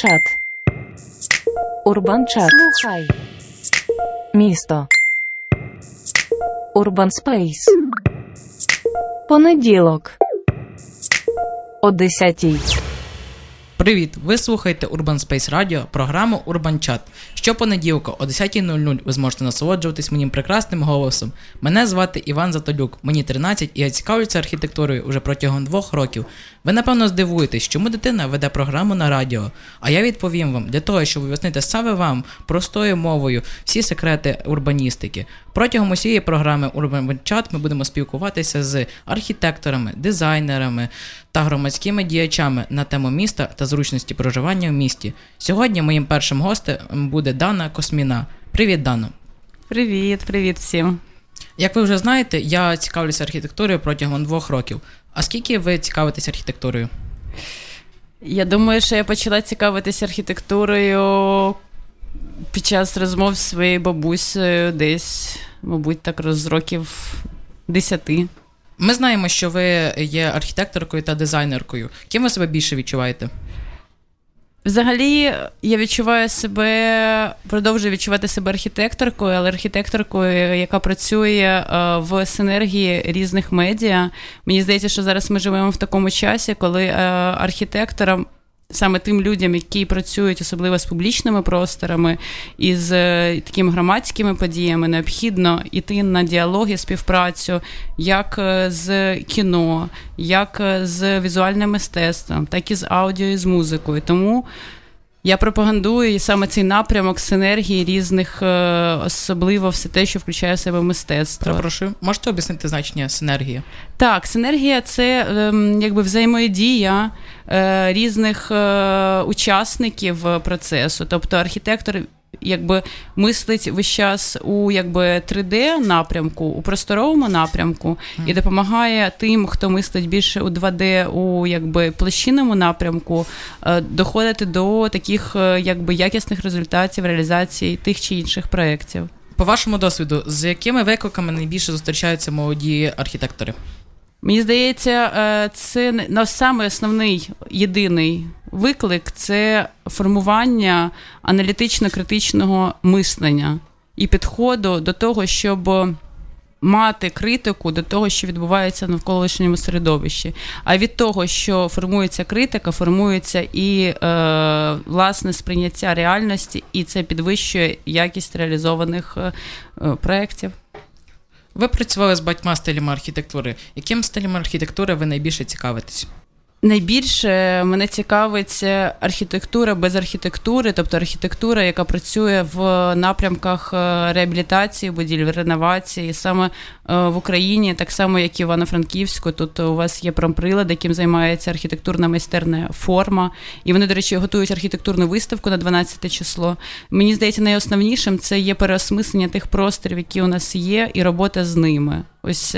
Чат. Urban Chat. Слухай. Місто. Urban Space. Понеділок. О 10-й. Привіт! Ви слухаєте Urban Space Radio, програму Urban Chat. Щопонеділка о 10:00 ви зможете насолоджуватись моїм прекрасним голосом. Мене звати Іван Затолюк, мені 13 і я цікавлюся архітектурою уже протягом 2 років. Ви, напевно, здивуєтесь, чому дитина веде програму на радіо. А я відповім вам, для того, щоб уяснити саме вам простою мовою всі секрети урбаністики. Протягом усієї програми Urban Chat ми будемо спілкуватися з архітекторами, дизайнерами та громадськими діячами на тему міста та зручності проживання в місті. Сьогодні моїм першим гостем буде Дана Косміна. Привіт, Дано. Привіт всім. Як ви вже знаєте, я цікавлюся архітектурою протягом 2 років. А скільки ви цікавитесь архітектурою? Я думаю, що я почала цікавитися архітектурою під час розмов з своєю бабусею десь, мабуть, так з років 10. Ми знаємо, що ви є архітекторкою та дизайнеркою. Ким ви себе більше відчуваєте? Взагалі, я продовжую відчувати себе архітекторкою, але архітекторкою, яка працює в синергії різних медіа. Мені здається, що зараз ми живемо в такому часі, коли архітекторам, саме тим людям, які працюють особливо з публічними просторами і з такими громадськими подіями, необхідно йти на діалоги, співпрацю як з кіно, як з візуальним мистецтвом, так і з аудіо і з музикою. Тому я пропагандую і саме цей напрямок синергії різних, особливо все те, що включає в себе мистецтво. Прошу, можете об'яснити значення синергії? Так, синергія – це якби взаємодія різних учасників процесу. Тобто архітектор якби мислить весь час у якби 3D-напрямку, у просторовому напрямку і допомагає тим, хто мислить більше у 2D, у якби площинному напрямку, доходити до таких якби якісних результатів реалізації тих чи інших проєктів. По вашому досвіду, з якими викликами найбільше зустрічаються молоді архітектори? Мені здається, це саме основний, єдиний виклик – це формування аналітично-критичного мислення і підходу до того, щоб мати критику до того, що відбувається в навколишньому середовищі. А від того, що формується критика, формується і, власне, сприйняття реальності, і це підвищує якість реалізованих проєктів. Ви працювали з багатьма стилями архітектури. Яким стилем архітектури ви найбільше цікавитесь? Найбільше мене цікавить архітектура без архітектури, тобто архітектура, яка працює в напрямках реабілітації будівель, реновації. Саме в Україні, так само, як і в Івано-Франківську, тут у вас є промприлад, яким займається архітектурна майстерня «Форма». І вони, до речі, готують архітектурну виставку на 12 число. Мені здається, найосновнішим це є переосмислення тих просторів, які у нас є, і робота з ними. Ось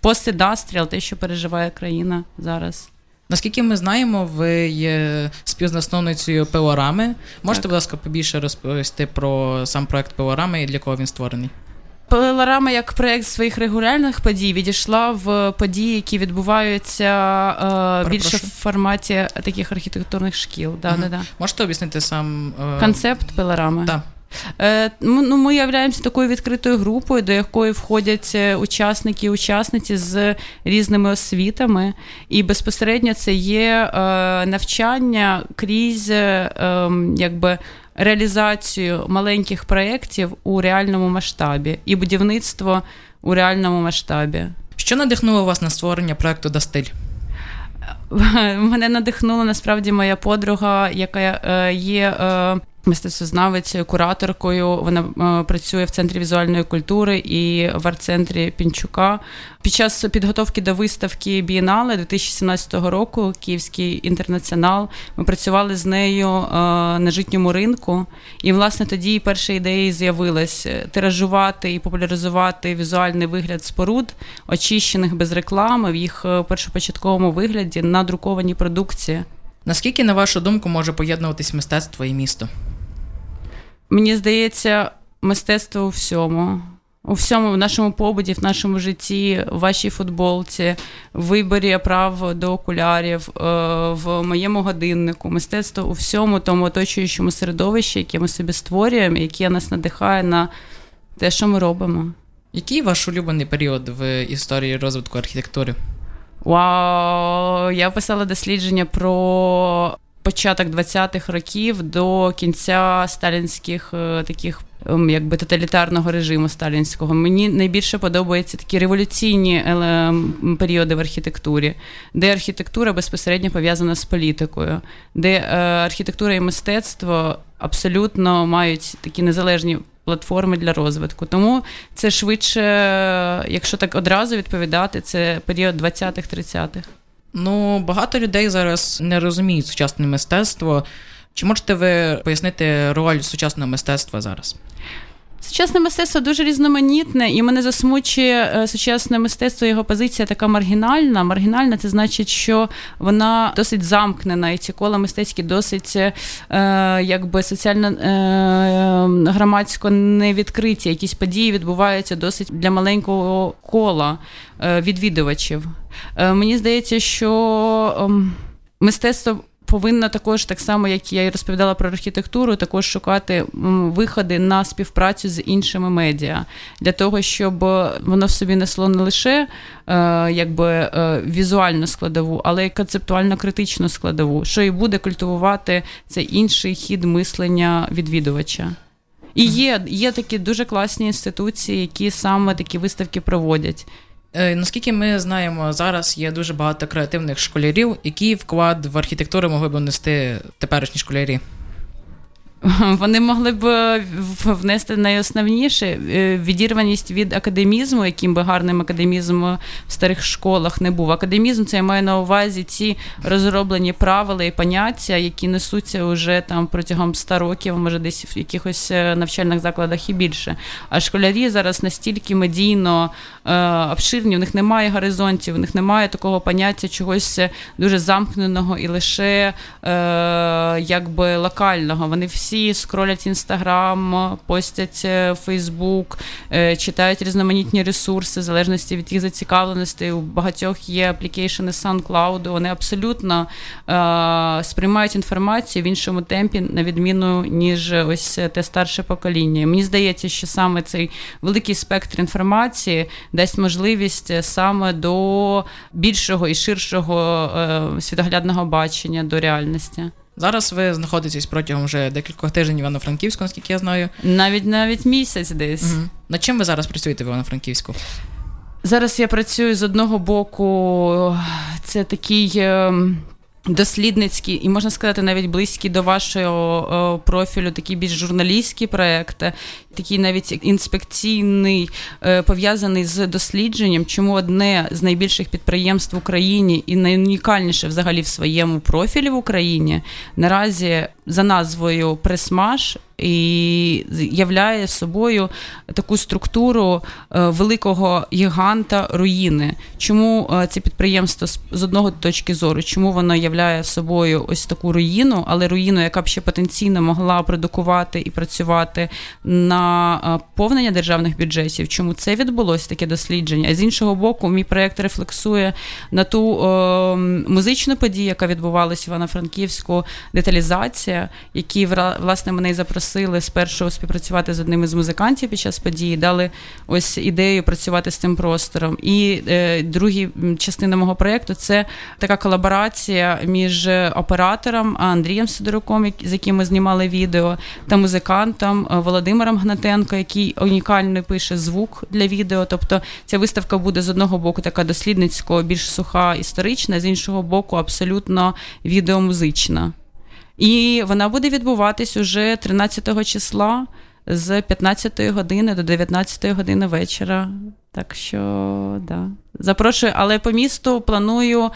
постіндастріал, те, що переживає країна зараз. Наскільки ми знаємо, ви є співзасновницею Пелорами. Можете, будь ласка, побільше розповісти про сам проект Пелорами і для кого він створений? Пелорама як проєкт своїх регулярних подій відійшла в події, які відбуваються більше в форматі таких архітектурних шкіл. Можете об'яснити сам концепт Пелорами? Так. Ми являємося такою відкритою групою, до якої входять учасники і учасниці з різними освітами, і безпосередньо це є навчання крізь якби реалізацію маленьких проєктів у реальному масштабі і будівництво у реальному масштабі. Що надихнуло вас на створення проєкту «Достиль»? Мене надихнула насправді моя подруга, яка є мистецтвознавицею, кураторкою. Вона працює в Центрі візуальної культури і в арт-центрі Пінчука. Під час підготовки до виставки бієнале 2017 року «Київський інтернаціонал» ми працювали з нею на Житньому ринку. І, власне, тоді перша ідея з'явилась – тиражувати і популяризувати візуальний вигляд споруд, очищених без реклами, в їх першопочатковому вигляді на друкованій продукції. Наскільки, на вашу думку, може поєднуватись мистецтво і місто? Мені здається, мистецтво у всьому. у всьому, в нашому побуті, в нашому житті, в вашій футболці, в виборі оправ до окулярів, в моєму годиннику. Мистецтво у всьому тому оточуючому середовищі, яке ми собі створюємо, яке нас надихає на те, що ми робимо. Який ваш улюблений період в історії розвитку архітектури? Вау! Я писала дослідження про початок 20-х років до кінця сталінських таких, якби, тоталітарного режиму сталінського. Мені найбільше подобаються такі революційні періоди в архітектурі, де архітектура безпосередньо пов'язана з політикою, де архітектура і мистецтво абсолютно мають такі незалежні платформи для розвитку. Тому це швидше, якщо так одразу відповідати, це період 20-30-х. Ну, багато людей зараз не розуміють сучасне мистецтво. Чи можете ви пояснити роль сучасного мистецтва зараз? Сучасне мистецтво дуже різноманітне, і мене засмучує сучасне мистецтво, його позиція така маргінальна. Маргінальна – це значить, що вона досить замкнена, і ці кола мистецькі досить якби соціально-громадсько не відкриті. Якісь події відбуваються досить для маленького кола відвідувачів. Мені здається, що мистецтво повинна також, так само, як я і розповідала про архітектуру, також шукати виходи на співпрацю з іншими медіа, для того, щоб воно в собі несло не лише якби візуальну складову, але й концептуально-критичну складову, що і буде культивувати цей інший хід мислення відвідувача. І є такі дуже класні інституції, які саме такі виставки проводять. Наскільки ми знаємо, зараз є дуже багато креативних школярів. Який вклад в архітектуру могли б внести теперішні школярі? Вони могли б внести найосновніше відірваність від академізму, яким би гарним академізм в старих школах не був. Академізм – це я маю на увазі ці розроблені правила і поняття, які несуться уже там протягом 100 років, може десь в якихось навчальних закладах і більше. А школярі зараз настільки медійно обширні, в них немає горизонтів, в них немає такого поняття чогось дуже замкненого і лише якби локального. Вони всі скролять Інстаграм, постять Фейсбук, читають різноманітні ресурси, в залежності від їх зацікавленостей. У багатьох є аплікейшени SoundCloud, вони абсолютно сприймають інформацію в іншому темпі, на відміну, ніж ось те старше покоління. Мені здається, що саме цей великий спектр інформації дасть можливість саме до більшого і ширшого світоглядного бачення, до реальності. Зараз ви знаходитесь протягом вже декількох тижнів Івано-Франківську, наскільки я знаю. Навіть місяць десь. Угу. Над чим ви зараз працюєте в Івано-Франківську? Зараз я працюю з одного боку, це такий дослідницький і, можна сказати, навіть близький до вашого профілю, такий більш журналістський проєкт, такий навіть інспекційний, пов'язаний з дослідженням, чому одне з найбільших підприємств в Україні і найунікальніше взагалі в своєму профілі в Україні наразі за назвою «Пресмаш» і являє собою таку структуру великого гіганта руїни. Чому це підприємство з одного точки зору, чому воно являє собою ось таку руїну, але руїну, яка б ще потенційно могла продукувати і працювати на повнення державних бюджетів, чому це відбулося, таке дослідження. А з іншого боку, мій проєкт рефлексує на ту музичну подію, яка відбувалася в Івано-Франківську, деталізація, які, власне, мене і запросили спершу співпрацювати з одним із музикантів під час події, дали ось ідею працювати з цим простором. І друга частина мого проєкту – це така колаборація між оператором Андрієм Сидоруком, з яким ми знімали відео, та музикантом Володимиром Гнатенко, який унікально пише звук для відео. Тобто ця виставка буде з одного боку така дослідницька, більш суха, історична, з іншого боку абсолютно відеомузична. І вона буде відбуватись уже 13 числа з 15 години до 19 години вечора. Так що, да. Запрошую, але по місту планую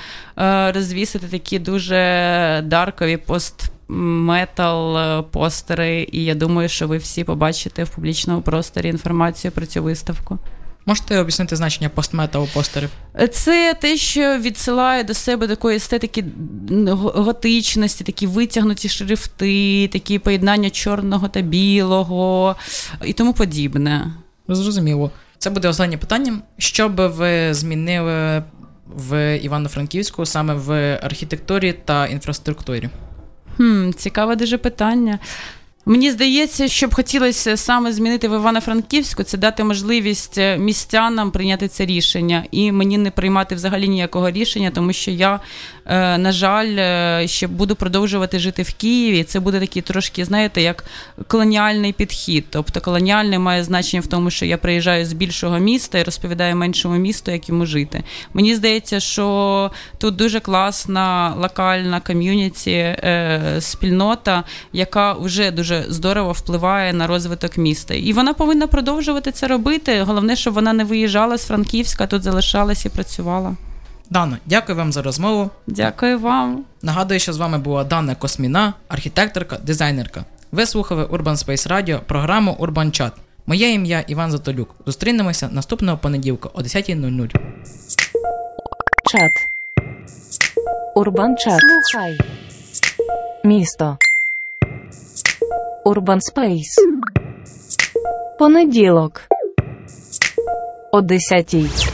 розвісити такі дуже даркові пост-метал постери. І я думаю, що ви всі побачите в публічному просторі інформацію про цю виставку. Можете об'яснити значення постметал постерів? Це те, що відсилає до себе такої естетики готичності, такі витягнуті шрифти, такі поєднання чорного та білого і тому подібне. Зрозуміло. Це буде останнє питання. Що би ви змінили в Івано-Франківську саме в архітектурі та інфраструктурі? Цікаве дуже питання. Мені здається, що б хотілося саме змінити в Івано-Франківську, це дати можливість містянам прийняти це рішення. І мені не приймати взагалі ніякого рішення, тому що я, на жаль, ще буду продовжувати жити в Києві. Це буде такий трошки, знаєте, як колоніальний підхід. Тобто колоніальний має значення в тому, що я приїжджаю з більшого міста і розповідаю меншому місту, як йому жити. Мені здається, що тут дуже класна локальна ком'юніті, спільнота, яка вже дуже здорово впливає на розвиток міста. І вона повинна продовжувати це робити. Головне, щоб вона не виїжджала з Франківська, тут залишалась і працювала. Дана, дякую вам за розмову. Дякую вам. Нагадую, що з вами була Дана Косміна, архітекторка, дизайнерка. Ви слухали Urban Space Radio, програму Urban Chat. Моє ім'я Іван Затолюк. Зустрінемося наступного понеділка о 10:00. Чат. Urban Chat. Слухай. Місто. Urban Space. Понеділок о 10:00.